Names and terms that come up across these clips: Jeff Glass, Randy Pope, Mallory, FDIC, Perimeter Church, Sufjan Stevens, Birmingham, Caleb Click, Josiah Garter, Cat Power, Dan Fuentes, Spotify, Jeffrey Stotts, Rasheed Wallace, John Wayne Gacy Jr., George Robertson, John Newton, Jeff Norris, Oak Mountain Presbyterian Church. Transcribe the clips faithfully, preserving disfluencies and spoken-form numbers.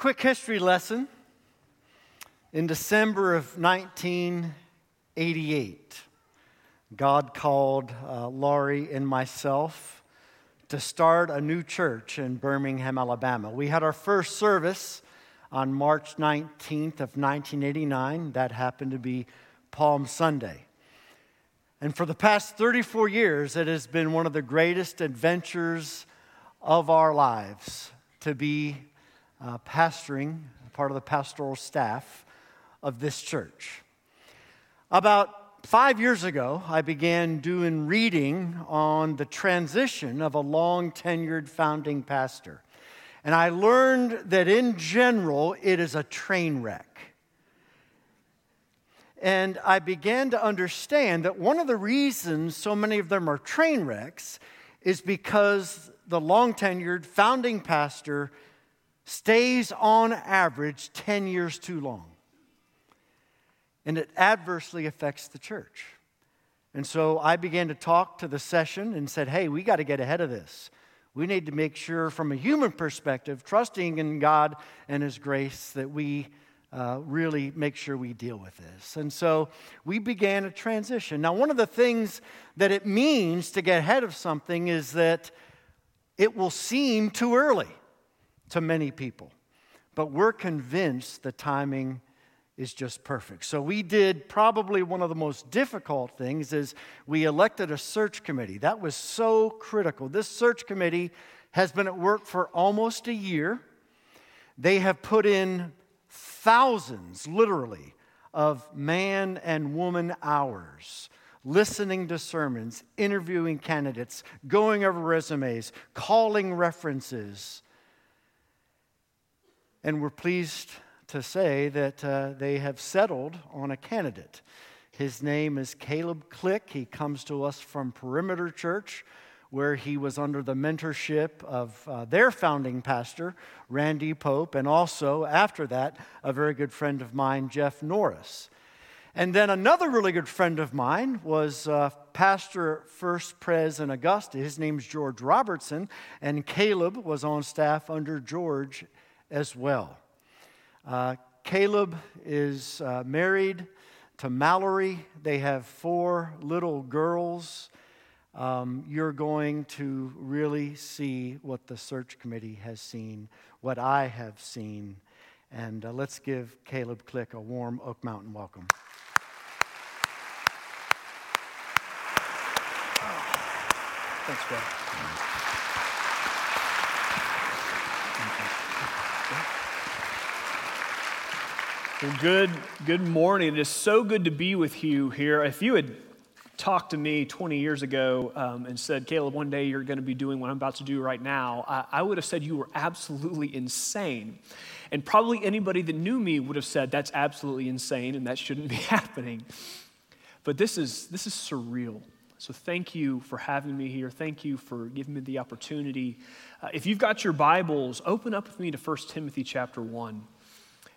Quick history lesson. In December of nineteen eighty-eight, God called uh, Laurie and myself to start a new church in Birmingham, Alabama. We had our first service on March nineteenth of nineteen eighty-nine. That happened to be Palm Sunday. And for the past thirty-four years, it has been one of the greatest adventures of our lives to be uh, pastoring, part of the pastoral staff of this church. About five years ago, I began doing reading on the transition of a long-tenured founding pastor. And I learned that in general, it is a train wreck. And I began to understand that one of the reasons so many of them are train wrecks is because the long-tenured founding pastor stays on average ten years too long. And it adversely affects the church. And so I began to talk to the session and said, hey, we got to get ahead of this. We need to make sure from a human perspective, trusting in God and His grace, that we Uh, really make sure we deal with this. And so we began a transition. Now, one of the things that it means to get ahead of something is that it will seem too early to many people, but we're convinced the timing is just perfect. So we did probably one of the most difficult things is we elected a search committee. That was so critical. This search committee has been at work for almost a year. They have put in thousands, literally, of man and woman hours, listening to sermons, interviewing candidates, going over resumes, calling references. And we're pleased to say that uh, they have settled on a candidate. His name is Caleb Click. He comes to us from Perimeter Church, where he was under the mentorship of uh, their founding pastor, Randy Pope, and also, after that, a very good friend of mine, Jeff Norris. And then another really good friend of mine was uh, pastor First Pres in Augusta. His name's George Robertson, and Caleb was on staff under George as well. Uh, Caleb is uh, married to Mallory. They have four little girls. Um, you're going to really see what the search committee has seen, what I have seen. And uh, let's give Caleb Click a warm Oak Mountain welcome. Thanks, Brad. Well, good, good morning. It is so good to be with you here. If you had talked to me twenty years ago um, and said, Caleb, one day you're going to be doing what I'm about to do right now, I, I would have said you were absolutely insane. And probably anybody that knew me would have said, that's absolutely insane and that shouldn't be happening. But this is this is surreal. So thank you for having me here. Thank you for giving me the opportunity. Uh, if you've got your Bibles, open up with me to First Timothy chapter one.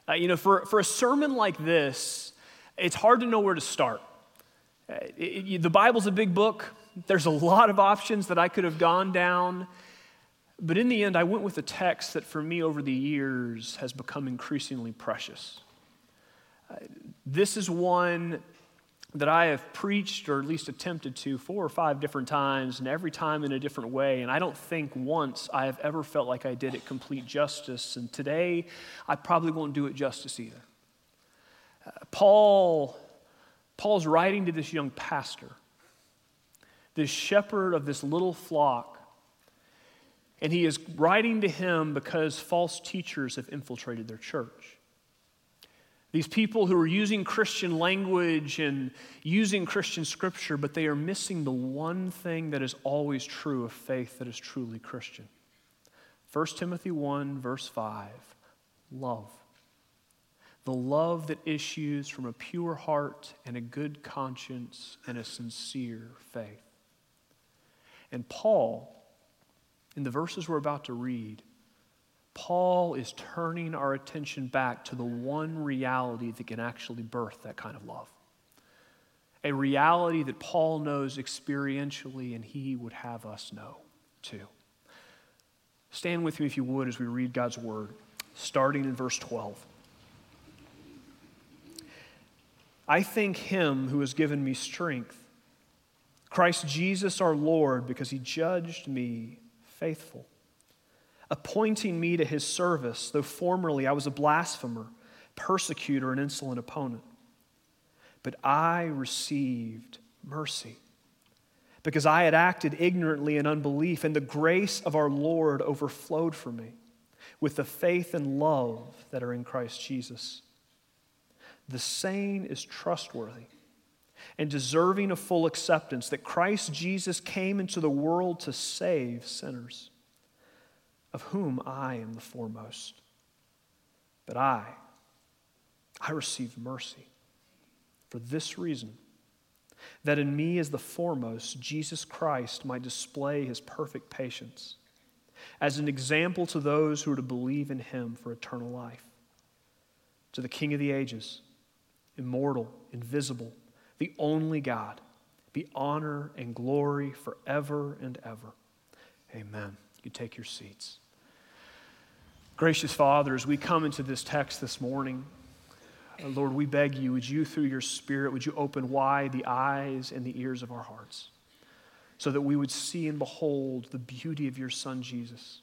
Uh, you know, for, for a sermon like this, it's hard to know where to start. It, it, the Bible's a big book. There's a lot of options that I could have gone down. But in the end, I went with a text that for me over the years has become increasingly precious. Uh, this is one that I have preached or at least attempted to four or five different times, and every time in a different way. And I don't think once I have ever felt like I did it complete justice. And today, I probably won't do it justice either. Uh, Paul... Paul's writing to this young pastor, this shepherd of this little flock, and he is writing to him because false teachers have infiltrated their church. These people who are using Christian language and using Christian scripture, but they are missing the one thing that is always true of faith that is truly Christian. First Timothy one, verse five, love. The love that issues from a pure heart and a good conscience and a sincere faith. And Paul, in the verses we're about to read, Paul is turning our attention back to the one reality that can actually birth that kind of love. A reality that Paul knows experientially and he would have us know too. Stand with me if you would as we read God's word. starting in verse twelve. I thank him who has given me strength, Christ Jesus our Lord, because he judged me faithful, appointing me to his service, though formerly I was a blasphemer, persecutor, and insolent opponent. But I received mercy, because I had acted ignorantly in unbelief, and the grace of our Lord overflowed for me with the faith and love that are in Christ Jesus. The saying is trustworthy and deserving of full acceptance, that Christ Jesus came into the world to save sinners, of whom I am the foremost. But I, I received mercy for this reason, that in me as the foremost, Jesus Christ might display his perfect patience as an example to those who are to believe in him for eternal life. To the King of the ages, immortal, invisible, the only God, be honor and glory forever and ever. Amen. You take your seats. Gracious Father, as we come into this text this morning, Lord, we beg you, would you through your Spirit, would you open wide the eyes and the ears of our hearts so that we would see and behold the beauty of your Son, Jesus.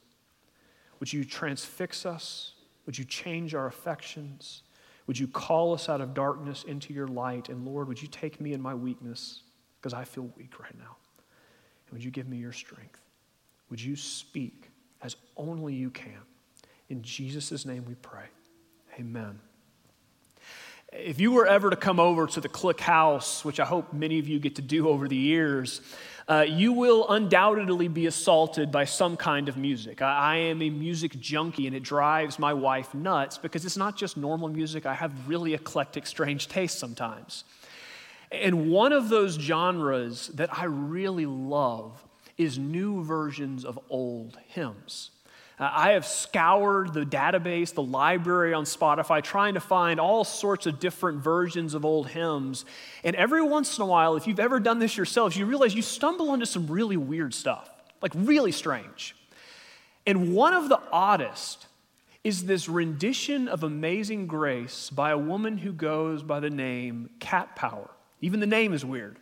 Would you transfix us? Would you change our affections? Would you call us out of darkness into your light? And Lord, would you take me in my weakness, because I feel weak right now? And would you give me your strength? Would you speak as only you can? In Jesus' name we pray. Amen. If you were ever to come over to the Click house, which I hope many of you get to do over the years, uh, you will undoubtedly be assaulted by some kind of music. I, I am a music junkie, and it drives my wife nuts because it's not just normal music. I have really eclectic, strange tastes sometimes. And one of those genres that I really love is new versions of old hymns. I have scoured the database, the library on Spotify, trying to find all sorts of different versions of old hymns. And every once in a while, if you've ever done this yourselves, you realize you stumble onto some really weird stuff, like really strange. And one of the oddest is this rendition of Amazing Grace by a woman who goes by the name Cat Power. Even the name is weird.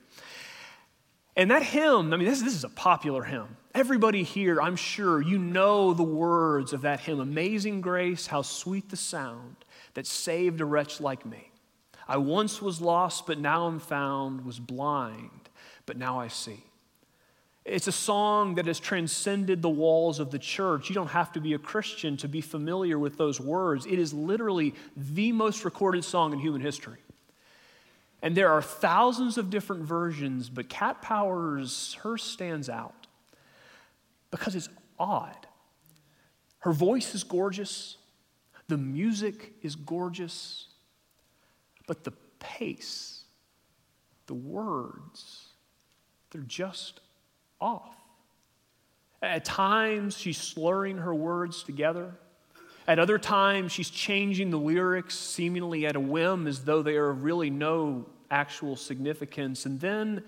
And that hymn, I mean, this, this is a popular hymn. Everybody here, I'm sure, you know the words of that hymn. Amazing grace, how sweet the sound that saved a wretch like me. I once was lost, but now I'm found, was blind, but now I see. It's a song that has transcended the walls of the church. You don't have to be a Christian to be familiar with those words. It is literally the most recorded song in human history. And there are thousands of different versions, but Cat Power's, hers stands out, because it's odd. Her voice is gorgeous. The music is gorgeous. But the pace, the words, they're just off. At times, she's slurring her words together. At other times, she's changing the lyrics seemingly at a whim, as though they are of really no actual significance. And then,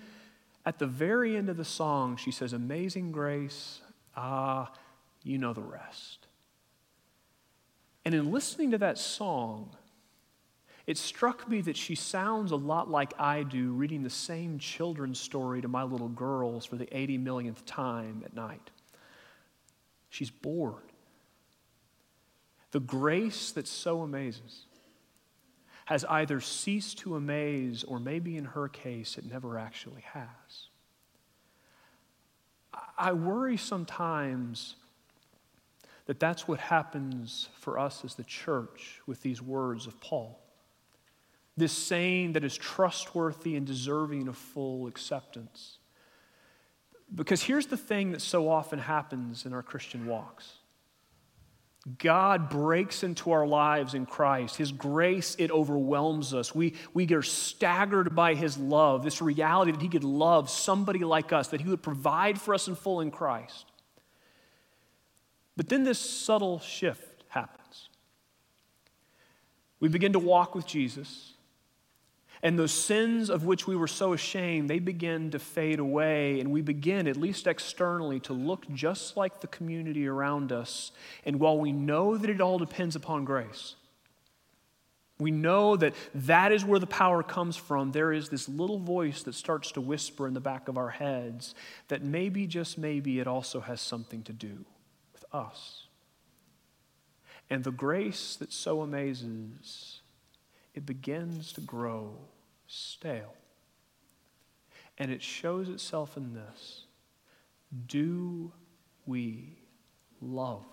at the very end of the song, she says, Amazing Grace, ah, you know the rest. And in listening to that song, it struck me that she sounds a lot like I do reading the same children's story to my little girls for the eighty millionth time at night. She's bored. The grace that so amazes has either ceased to amaze, or maybe in her case, it never actually has. I worry sometimes that that's what happens for us as the church with these words of Paul. This saying that is trustworthy and deserving of full acceptance. Because here's the thing that so often happens in our Christian walks. God breaks into our lives in Christ. His grace, it overwhelms us. We, we get staggered by his love, this reality that he could love somebody like us, that he would provide for us in full in Christ. But then this subtle shift happens. We begin to walk with Jesus, And those sins of which we were so ashamed, they begin to fade away, and we begin, at least externally, to look just like the community around us. And while we know that it all depends upon grace, we know that that is where the power comes from, there is this little voice that starts to whisper in the back of our heads that maybe, just maybe, it also has something to do with us. And the grace that so amazes, it begins to grow stale. And it shows itself in this. Do we love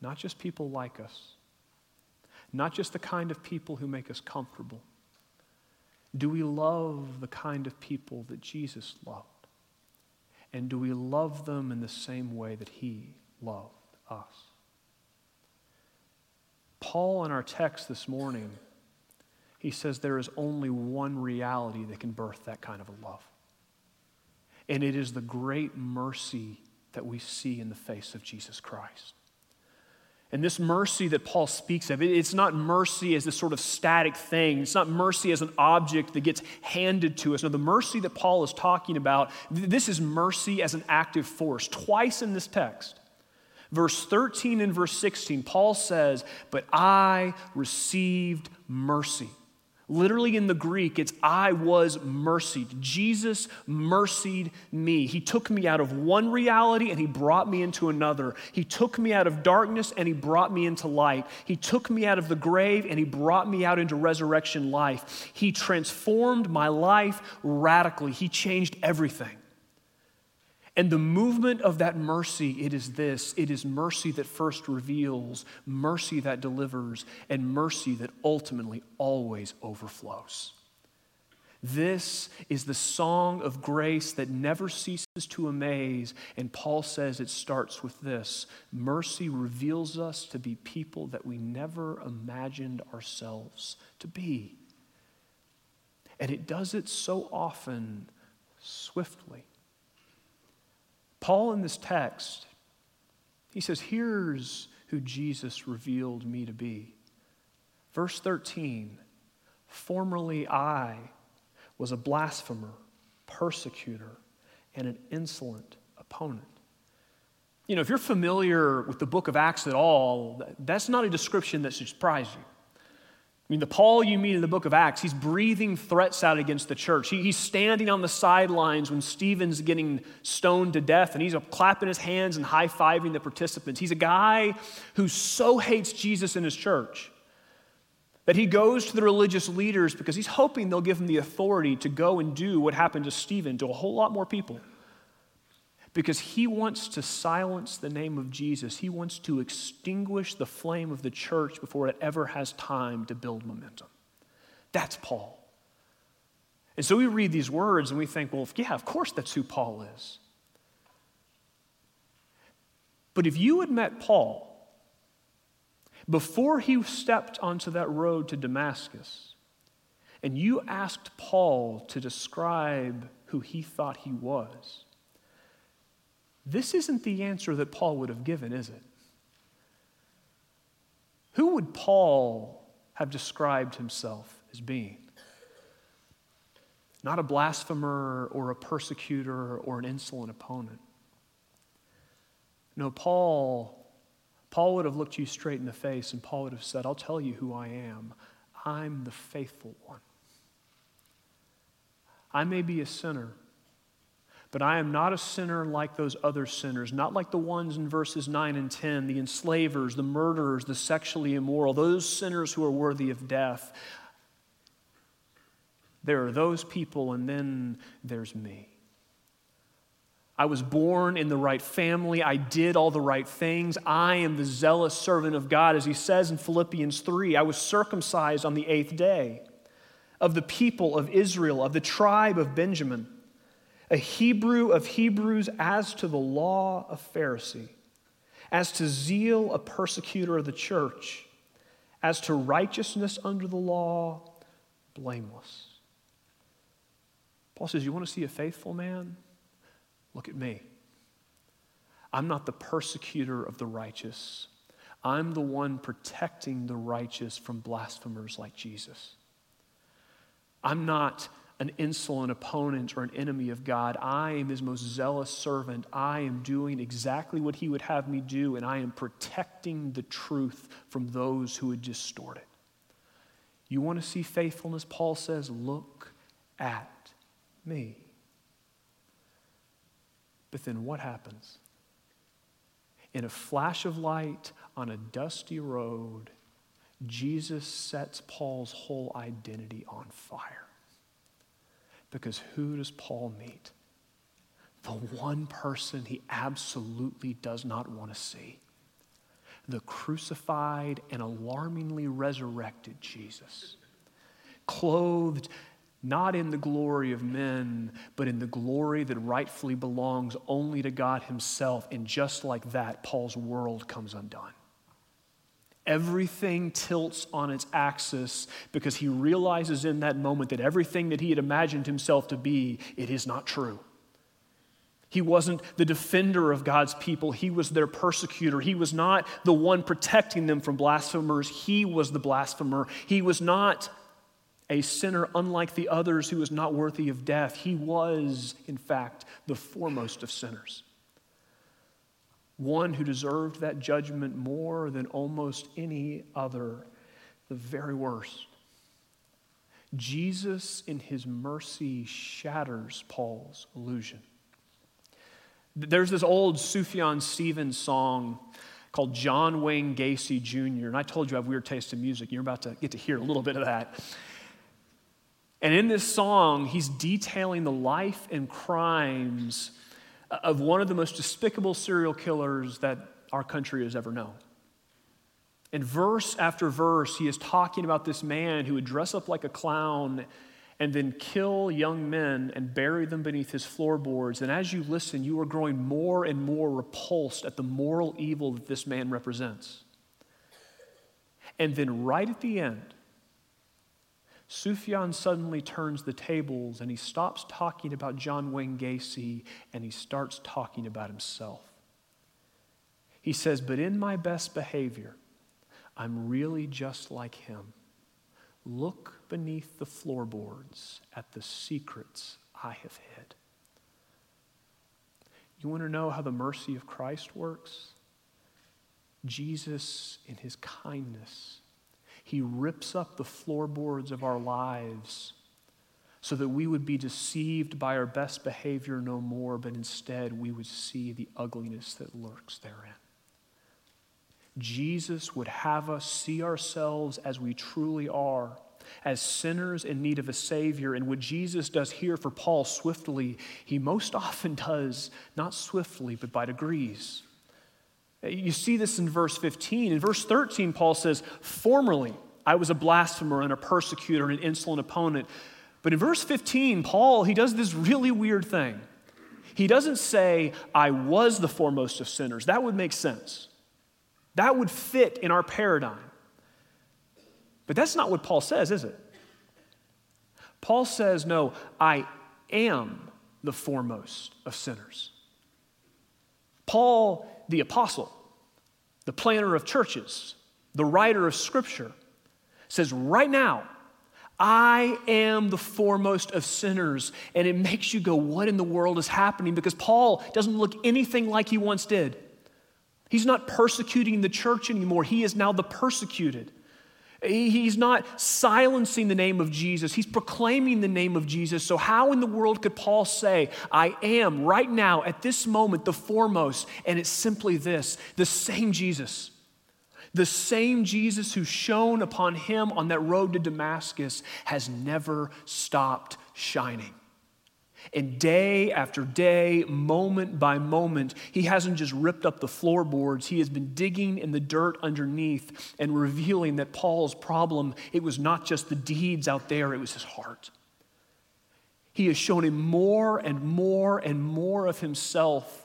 not just people like us, not just the kind of people who make us comfortable? Do we love the kind of people that Jesus loved? And do we love them in the same way that he loved us? Paul, in our text this morning, he says there is only one reality that can birth that kind of a love. And it is the great mercy that we see in the face of Jesus Christ. And this mercy that Paul speaks of, it's not mercy as this sort of static thing. It's not mercy as an object that gets handed to us. No, the mercy that Paul is talking about, this is mercy as an active force. Twice in this text, verse thirteen and verse sixteen, Paul says, but I received mercy. Literally in the Greek, it's I was mercied. Jesus mercied me. He took me out of one reality and he brought me into another. He took me out of darkness and he brought me into light. He took me out of the grave and he brought me out into resurrection life. He transformed my life radically. He changed everything. And the movement of that mercy, it is this. It is mercy that first reveals, mercy that delivers, and mercy that ultimately always overflows. This is the song of grace that never ceases to amaze, and Paul says it starts with this. Mercy reveals us to be people that we never imagined ourselves to be. And it does it so often swiftly. Paul in this text, he says, here's who Jesus revealed me to be. Verse thirteen, formerly I was a blasphemer, persecutor, and an insolent opponent. You know, if you're familiar with the book of Acts at all, that's not a description that should surprise you. I mean, the Paul you meet in the book of Acts, he's breathing threats out against the church. He, he's standing on the sidelines when Stephen's getting stoned to death, and he's clapping his hands and high-fiving the participants. He's a guy who so hates Jesus and his church that he goes to the religious leaders because he's hoping they'll give him the authority to go and do what happened to Stephen to a whole lot more people. Because he wants to silence the name of Jesus. He wants to extinguish the flame of the church before it ever has time to build momentum. That's Paul. And so we read these words and we think, well, yeah, of course that's who Paul is. But if you had met Paul before he stepped onto that road to Damascus, and you asked Paul to describe who he thought he was, this isn't the answer that Paul would have given, is it? Who would Paul have described himself as being? Not a blasphemer or a persecutor or an insolent opponent. No, Paul, Paul would have looked you straight in the face and Paul would have said, I'll tell you who I am. I'm the faithful one. I may be a sinner, but I am not a sinner like those other sinners, not like the ones in verses nine and ten, the enslavers, the murderers, the sexually immoral, those sinners who are worthy of death. There are those people, and then there's me. I was born in the right family. I did all the right things. I am the zealous servant of God. As he says in Philippians three, I was circumcised on the eighth day of the people of Israel, of the tribe of Benjamin, a Hebrew of Hebrews, as to the law, a Pharisee, as to zeal, a persecutor of the church, as to righteousness under the law, blameless. Paul says, you want to see a faithful man? Look at me. I'm not the persecutor of the righteous. I'm the one protecting the righteous from blasphemers like Jesus. I'm not an insolent opponent or an enemy of God. I am his most zealous servant. I am doing exactly what he would have me do, and I am protecting the truth from those who would distort it. You want to see faithfulness? Paul says, look at me. But then what happens? In a flash of light on a dusty road, Jesus sets Paul's whole identity on fire. Because who does Paul meet? The one person he absolutely does not want to see. The crucified and alarmingly resurrected Jesus, clothed not in the glory of men, but in the glory that rightfully belongs only to God himself. And just like that, Paul's world comes undone. Everything tilts on its axis because he realizes in that moment that everything that he had imagined himself to be, it is not true. He wasn't the defender of God's people. He was their persecutor. He was not the one protecting them from blasphemers. He was the blasphemer. He was not a sinner unlike the others who was not worthy of death. He was, in fact, the foremost of sinners. One who deserved that judgment more than almost any other, the very worst. Jesus, in his mercy, shatters Paul's illusion. There's this old Sufjan Stevens song called John Wayne Gacy Junior And I told you I have weird taste in music. You're about to get to hear a little bit of that. And in this song, he's detailing the life and crimes of one of the most despicable serial killers that our country has ever known. And verse after verse, he is talking about this man who would dress up like a clown and then kill young men and bury them beneath his floorboards. And as you listen, you are growing more and more repulsed at the moral evil that this man represents. And then right at the end, Sufjan suddenly turns the tables and he stops talking about John Wayne Gacy and he starts talking about himself. He says, but in my best behavior, I'm really just like him. Look beneath the floorboards at the secrets I have hid. You want to know how the mercy of Christ works? Jesus, in his kindness, he rips up the floorboards of our lives so that we would be deceived by our best behavior no more, but instead we would see the ugliness that lurks therein. Jesus would have us see ourselves as we truly are, as sinners in need of a Savior. And what Jesus does here for Paul swiftly, he most often does, not swiftly, but by degrees. You see this in verse fifteen. In verse thirteen, Paul says, formerly I was a blasphemer and a persecutor and an insolent opponent. But in verse fifteen, Paul, he does this really weird thing. He doesn't say, I was the foremost of sinners. That would make sense. That would fit in our paradigm. But that's not what Paul says, is it? Paul says, no, I am the foremost of sinners. Paul, the apostle, the planner of churches, the writer of Scripture, says right now, I am the foremost of sinners. And it makes you go, what in the world is happening? Because Paul doesn't look anything like he once did. He's not persecuting the church anymore. He is now the persecuted. He's not silencing the name of Jesus. He's proclaiming the name of Jesus. So how in the world could Paul say, I am right now at this moment the foremost? And it's simply this, the same Jesus, the same Jesus who shone upon him on that road to Damascus has never stopped shining. And day after day, moment by moment, he hasn't just ripped up the floorboards. He has been digging in the dirt underneath and revealing that Paul's problem, it was not just the deeds out there, it was his heart. He has shown him more and more and more of himself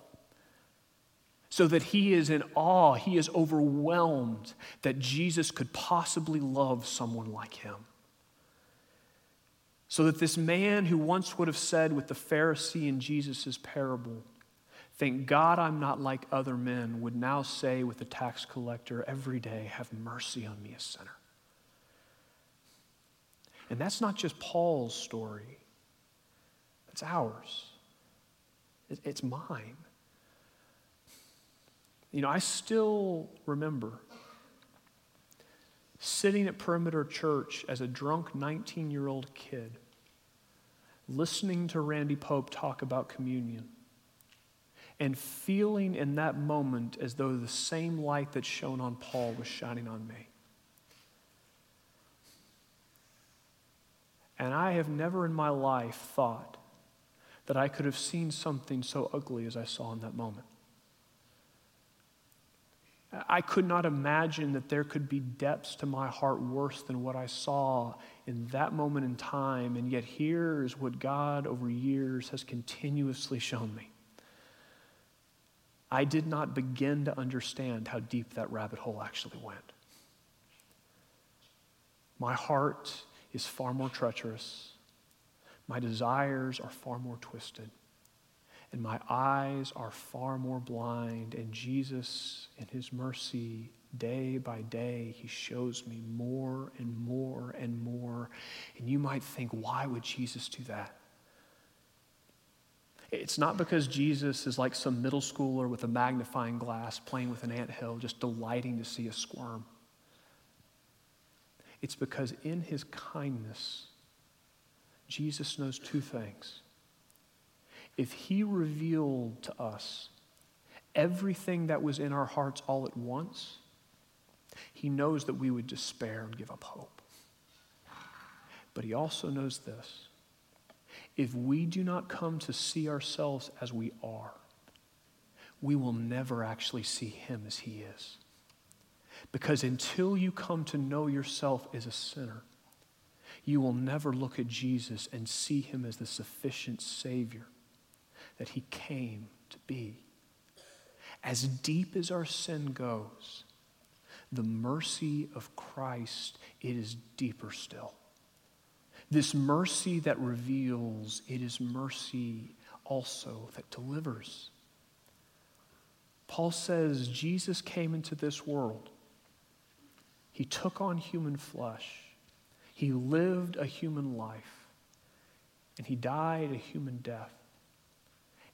so that he is in awe, he is overwhelmed that Jesus could possibly love someone like him. So that this man who once would have said with the Pharisee in Jesus' parable, thank God I'm not like other men, would now say with the tax collector, every day, have mercy on me, a sinner. And that's not just Paul's story. It's ours. It's mine. You know, I still remember sitting at Perimeter Church as a drunk nineteen-year-old kid, listening to Randy Pope talk about communion, and feeling in that moment as though the same light that shone on Paul was shining on me. And I have never in my life thought that I could have seen something so ugly as I saw in that moment. I could not imagine that there could be depths to my heart worse than what I saw in that moment in time, and yet here is what God over years has continuously shown me. I did not begin to understand how deep that rabbit hole actually went. My heart is far more treacherous. My desires are far more twisted. And my eyes are far more blind. And Jesus, in his mercy, day by day, he shows me more and more and more. And you might think, why would Jesus do that? It's not because Jesus is like some middle schooler with a magnifying glass playing with an anthill, just delighting to see a squirm. It's because in his kindness, Jesus knows two things. If he revealed to us everything that was in our hearts all at once, he knows that we would despair and give up hope. But he also knows this. If we do not come to see ourselves as we are, we will never actually see him as he is. Because until you come to know yourself as a sinner, you will never look at Jesus and see him as the sufficient Savior that he came to be. As deep as our sin goes, the mercy of Christ, it is deeper still. This mercy that reveals, it is mercy also that delivers. Paul says Jesus came into this world. He took on human flesh. He lived a human life. And he died a human death.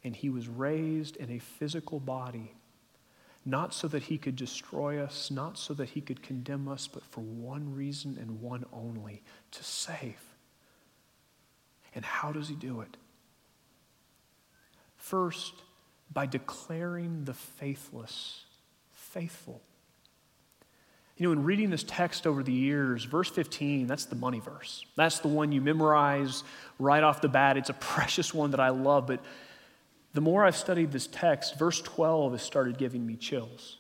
And he was raised in a physical body, not so that he could destroy us, not so that he could condemn us, but for one reason and one only, to save. And how does he do it? First, by declaring the faithless faithful. You know, in reading this text over the years, verse fifteen, that's the money verse. That's the one you memorize right off the bat. It's a precious one that I love, but the more I've studied this text, verse twelve has started giving me chills.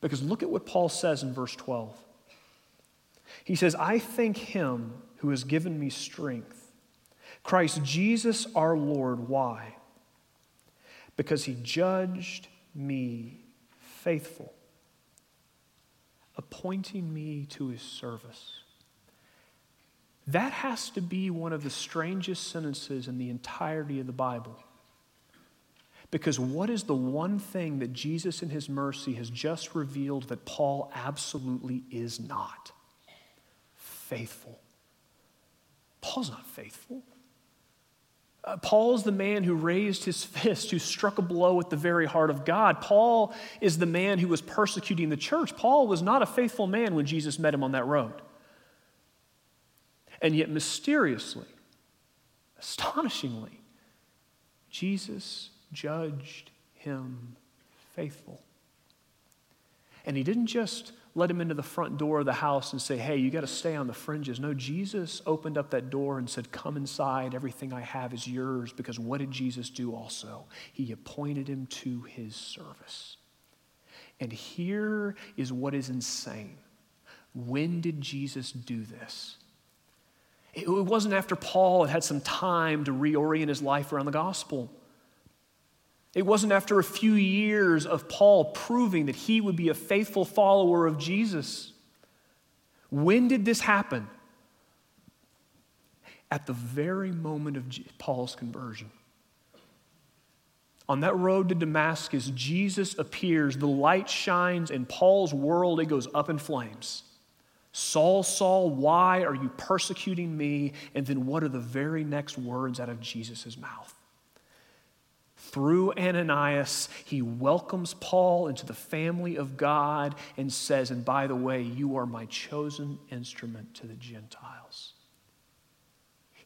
Because look at what Paul says in verse twelve. He says, I thank him who has given me strength, Christ Jesus our Lord. Why? Because he judged me faithful, appointing me to his service. That has to be one of the strangest sentences in the entirety of the Bible. Because what is the one thing that Jesus in his mercy has just revealed that Paul absolutely is not? Faithful. Paul's not faithful. Uh, Paul's the man who raised his fist, who struck a blow at the very heart of God. Paul is the man who was persecuting the church. Paul was not a faithful man when Jesus met him on that road. And yet mysteriously, astonishingly, Jesus judged him faithful. And he didn't just let him into the front door of the house and say, hey, you got to stay on the fringes. No, Jesus opened up that door and said, come inside. Everything I have is yours. Because what did Jesus do also? He appointed him to his service. And here is what is insane. When did Jesus do this? It wasn't after Paul had some time to reorient his life around the gospel. It wasn't after a few years of Paul proving that he would be a faithful follower of Jesus. When did this happen? At the very moment of Paul's conversion. On that road to Damascus, Jesus appears, the light shines, and Paul's world, it goes up in flames. Saul, Saul, why are you persecuting me? And then what are the very next words out of Jesus' mouth? Through Ananias, he welcomes Paul into the family of God and says, and by the way, you are my chosen instrument to the Gentiles.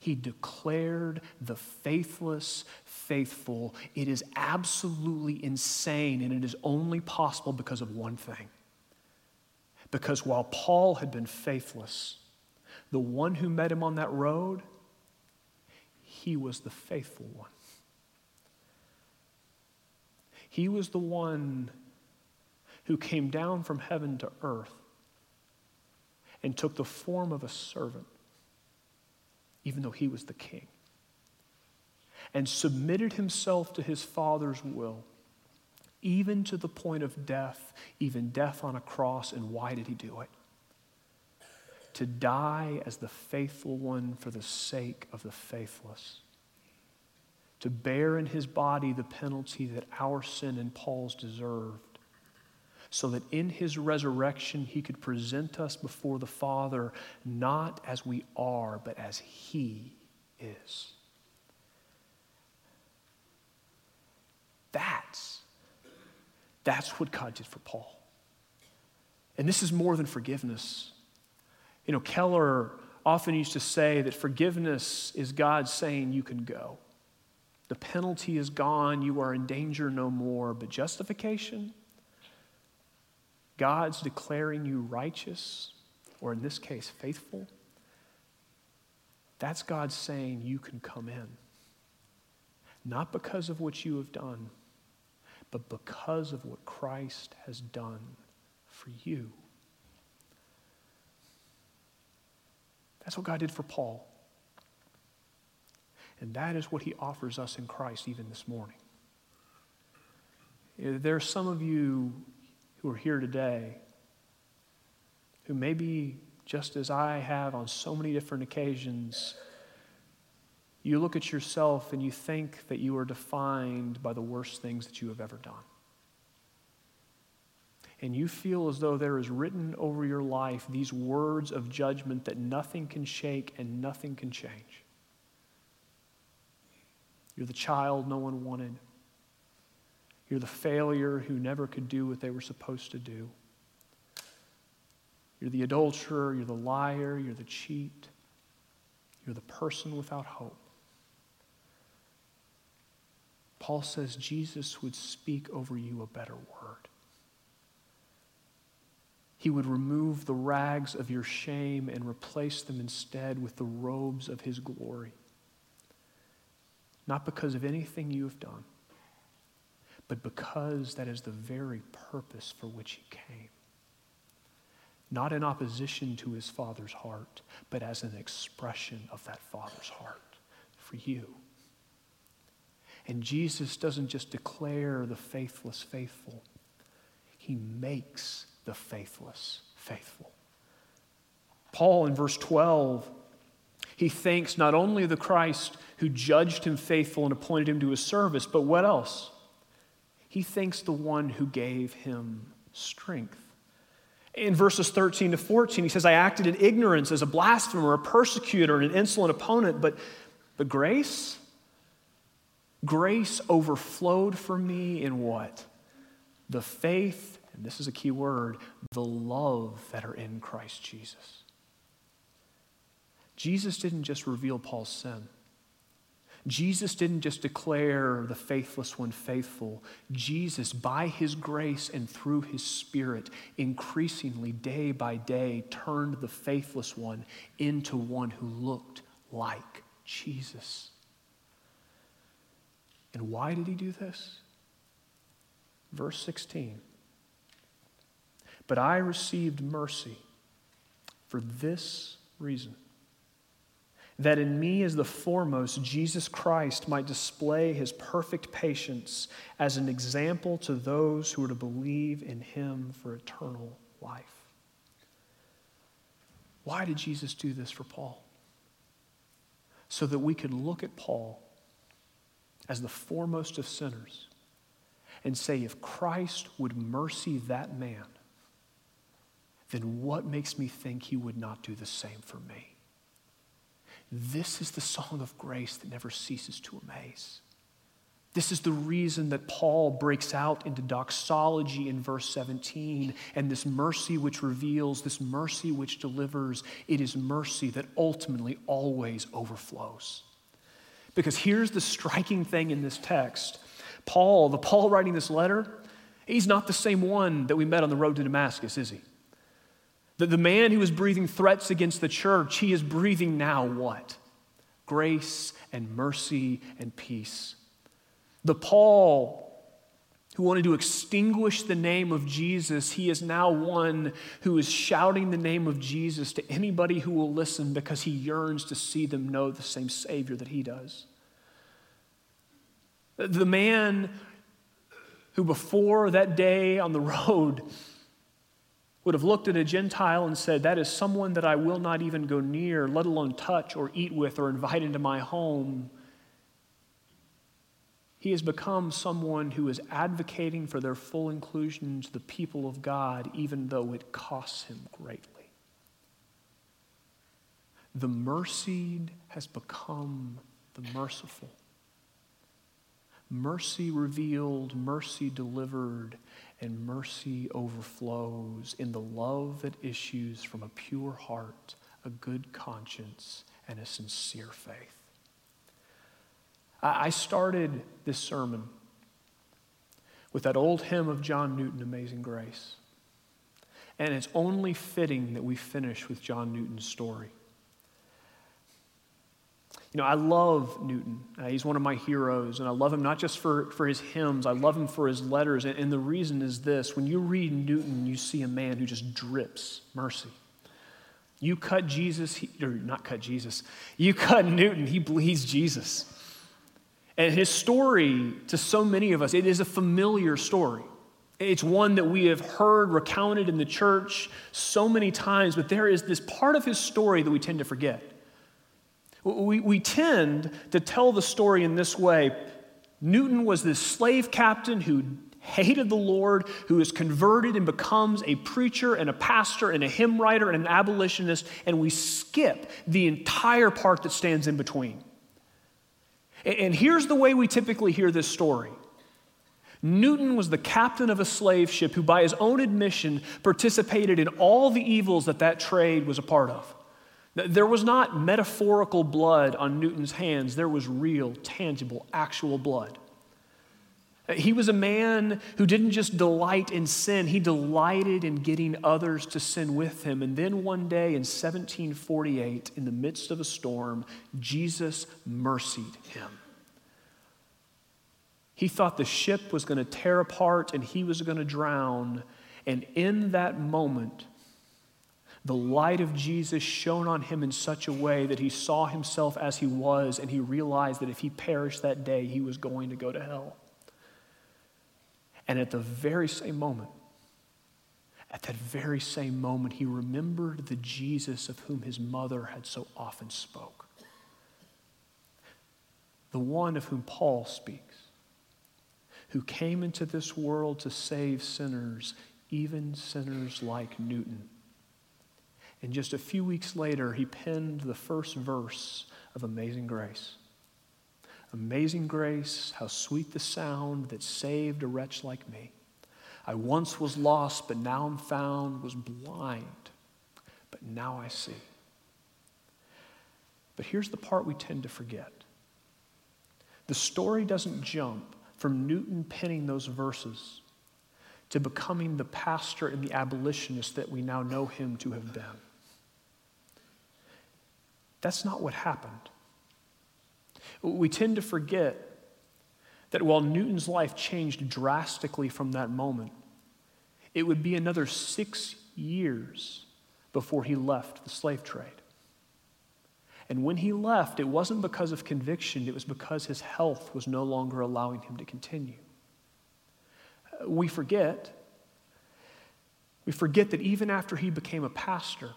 He declared the faithless faithful. It is absolutely insane, and it is only possible because of one thing. Because while Paul had been faithless, the one who met him on that road, he was the faithful one. He was the one who came down from heaven to earth and took the form of a servant, even though he was the king, and submitted himself to his Father's will, even to the point of death, even death on a cross. And why did he do it? To die as the faithful one for the sake of the faithless. To bear in his body the penalty that our sin and Paul's deserved, so that in his resurrection he could present us before the Father, not as we are, but as he is. That's That's what God did for Paul. And this is more than forgiveness. You know, Keller often used to say that forgiveness is God saying you can go. The penalty is gone, you are in danger no more. But justification, God's declaring you righteous, or in this case, faithful. That's God saying you can come in. Not because of what you have done, but because of what Christ has done for you. That's what God did for Paul. And that is what he offers us in Christ even this morning. There are some of you who are here today who maybe, just as I have on so many different occasions, you look at yourself and you think that you are defined by the worst things that you have ever done. And you feel as though there is written over your life these words of judgment that nothing can shake and nothing can change. You're the child no one wanted. You're the failure who never could do what they were supposed to do. You're the adulterer, you're the liar, you're the cheat. You're the person without hope. Paul says Jesus would speak over you a better word. He would remove the rags of your shame and replace them instead with the robes of his glory. Not because of anything you have done, but because that is the very purpose for which he came. Not in opposition to his Father's heart, but as an expression of that Father's heart for you. And Jesus doesn't just declare the faithless faithful. He makes the faithless faithful. Paul, in verse twelve, he thanks not only the Christ who judged him faithful and appointed him to his service, but what else? He thanks the one who gave him strength. In verses thirteen to fourteen, he says, I acted in ignorance as a blasphemer, a persecutor, and an insolent opponent, but, but grace? Grace overflowed for me in what? The faith, and this is a key word, the love that are in Christ Jesus. Jesus didn't just reveal Paul's sin. Jesus didn't just declare the faithless one faithful. Jesus, by his grace and through his Spirit, increasingly day by day turned the faithless one into one who looked like Jesus. And why did he do this? Verse sixteen. But I received mercy for this reason, that in me as the foremost, Jesus Christ might display his perfect patience as an example to those who are to believe in him for eternal life. Why did Jesus do this for Paul? So that we could look at Paul as the foremost of sinners and say, if Christ would mercy that man, then what makes me think he would not do the same for me? This is the song of grace that never ceases to amaze. This is the reason that Paul breaks out into doxology in verse seventeen, and this mercy which reveals, this mercy which delivers, it is mercy that ultimately always overflows. Because here's the striking thing in this text. Paul, the Paul writing this letter, he's not the same one that we met on the road to Damascus, is he? That the man who was breathing threats against the church, he is breathing now what? Grace and mercy and peace. The Paul who wanted to extinguish the name of Jesus, he is now one who is shouting the name of Jesus to anybody who will listen, because he yearns to see them know the same Savior that he does. The man who before that day on the road would have looked at a Gentile and said, that is someone that I will not even go near, let alone touch or eat with or invite into my home. He has become someone who is advocating for their full inclusion to the people of God, even though it costs him greatly. The mercied has become the merciful. Mercy revealed, mercy delivered, and mercy overflows in the love that issues from a pure heart, a good conscience, and a sincere faith. I started this sermon with that old hymn of John Newton, Amazing Grace. And it's only fitting that we finish with John Newton's story. You know, I love Newton. Uh, he's one of my heroes, and I love him not just for, for his hymns. I love him for his letters, and, and the reason is this. When you read Newton, you see a man who just drips mercy. You cut Jesus, he, or not cut Jesus, you cut Newton, he bleeds Jesus. And his story, to so many of us, it is a familiar story. It's one that we have heard recounted in the church so many times, but there is this part of his story that we tend to forget. We, we tend to tell the story in this way. Newton was this slave captain who hated the Lord, who is converted and becomes a preacher and a pastor and a hymn writer and an abolitionist, and we skip the entire part that stands in between. And, and here's the way we typically hear this story. Newton was the captain of a slave ship who, by his own admission, participated in all the evils that that trade was a part of. There was not metaphorical blood on Newton's hands. There was real, tangible, actual blood. He was a man who didn't just delight in sin. He delighted in getting others to sin with him. And then one day in seventeen forty-eight, in the midst of a storm, Jesus mercied him. He thought the ship was going to tear apart and he was going to drown. And in that moment, the light of Jesus shone on him in such a way that he saw himself as he was, and he realized that if he perished that day, he was going to go to hell. And at the very same moment, at that very same moment, he remembered the Jesus of whom his mother had so often spoke. The one of whom Paul speaks, who came into this world to save sinners, even sinners like Newton. And just a few weeks later, he penned the first verse of Amazing Grace. Amazing grace, how sweet the sound that saved a wretch like me. I once was lost, but now I'm found, was blind, but now I see. But here's the part we tend to forget. The story doesn't jump from Newton penning those verses to becoming the pastor and the abolitionist that we now know him to have been. That's not what happened. We tend to forget that while Newton's life changed drastically from that moment, it would be another six years before he left the slave trade. And when he left, it wasn't because of conviction, it was because his health was no longer allowing him to continue. We forget, we forget that even after he became a pastor,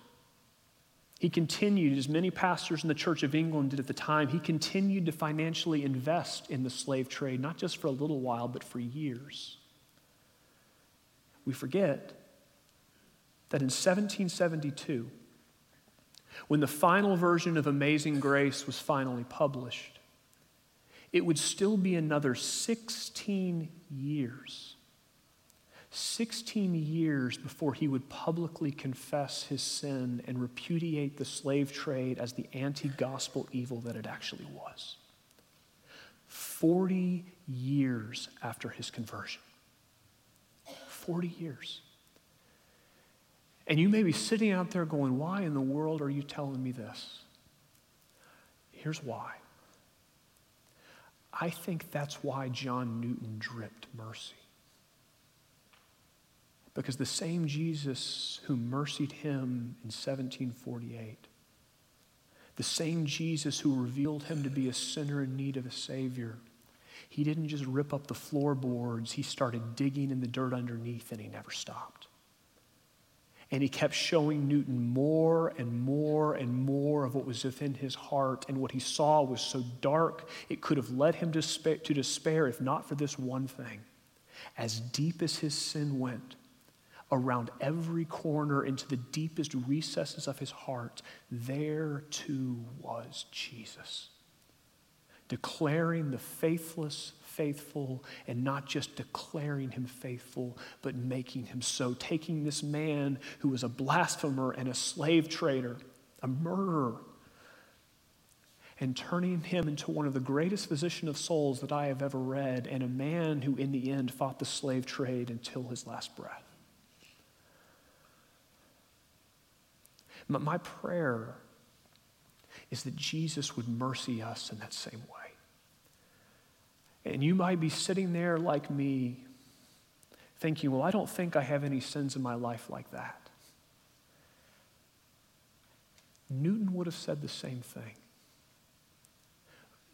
he continued, as many pastors in the Church of England did at the time, he continued to financially invest in the slave trade, not just for a little while, but for years. We forget that in seventeen seventy-two, when the final version of Amazing Grace was finally published, it would still be another sixteen years. sixteen years before he would publicly confess his sin and repudiate the slave trade as the anti-gospel evil that it actually was. forty years after his conversion. forty years. And you may be sitting out there going, why in the world are you telling me this? Here's why. I think that's why John Newton dripped mercy. Because the same Jesus who mercied him in seventeen forty-eight, the same Jesus who revealed him to be a sinner in need of a Savior, he didn't just rip up the floorboards, he started digging in the dirt underneath, and he never stopped. And he kept showing Newton more and more and more of what was within his heart. And what he saw was so dark, it could have led him to despair, to despair if not for this one thing. As deep as his sin went, around every corner into the deepest recesses of his heart, there too was Jesus, declaring the faithless faithful, and not just declaring him faithful, but making him so. Taking this man who was a blasphemer and a slave trader, a murderer, and turning him into one of the greatest physician of souls that I have ever read, and a man who in the end fought the slave trade until his last breath. But my prayer is that Jesus would mercy us in that same way. And you might be sitting there like me thinking, well, I don't think I have any sins in my life like that. Newton would have said the same thing.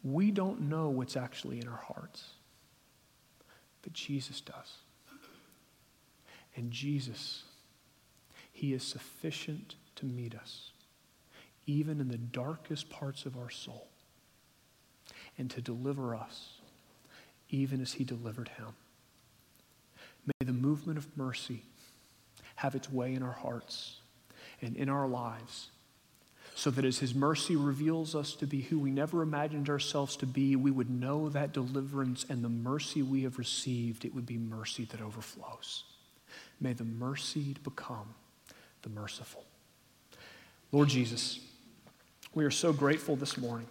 We don't know what's actually in our hearts, but Jesus does. And Jesus, he is sufficient to meet us, even in the darkest parts of our soul, and to deliver us even as he delivered him. May the movement of mercy have its way in our hearts and in our lives, so that as his mercy reveals us to be who we never imagined ourselves to be, we would know that deliverance and the mercy we have received, it would be mercy that overflows. May the mercied become the merciful. Lord Jesus, we are so grateful this morning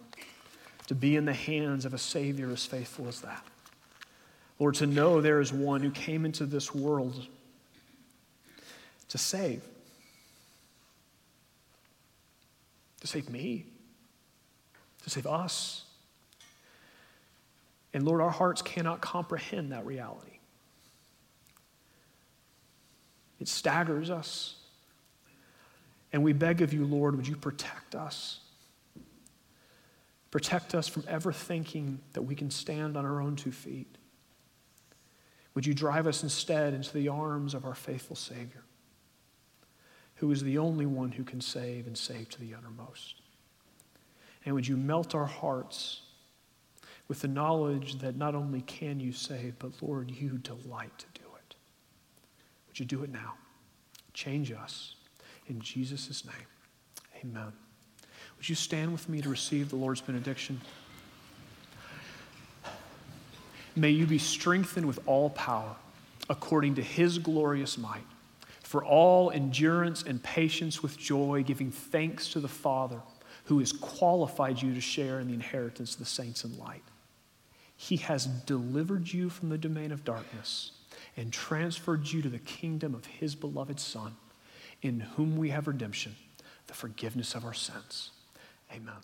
to be in the hands of a Savior as faithful as that. Lord, to know there is one who came into this world to save. To save me. To save us. And Lord, our hearts cannot comprehend that reality. It staggers us. And we beg of you, Lord, would you protect us? Protect us from ever thinking that we can stand on our own two feet. Would you drive us instead into the arms of our faithful Savior, who is the only one who can save and save to the uttermost? And would you melt our hearts with the knowledge that not only can you save, but Lord, you delight to do it. Would you do it now? Change us. In Jesus' name, amen. Would you stand with me to receive the Lord's benediction? May you be strengthened with all power, according to his glorious might, for all endurance and patience with joy, giving thanks to the Father, who has qualified you to share in the inheritance of the saints in light. He has delivered you from the domain of darkness and transferred you to the kingdom of his beloved Son, in whom we have redemption, the forgiveness of our sins. Amen.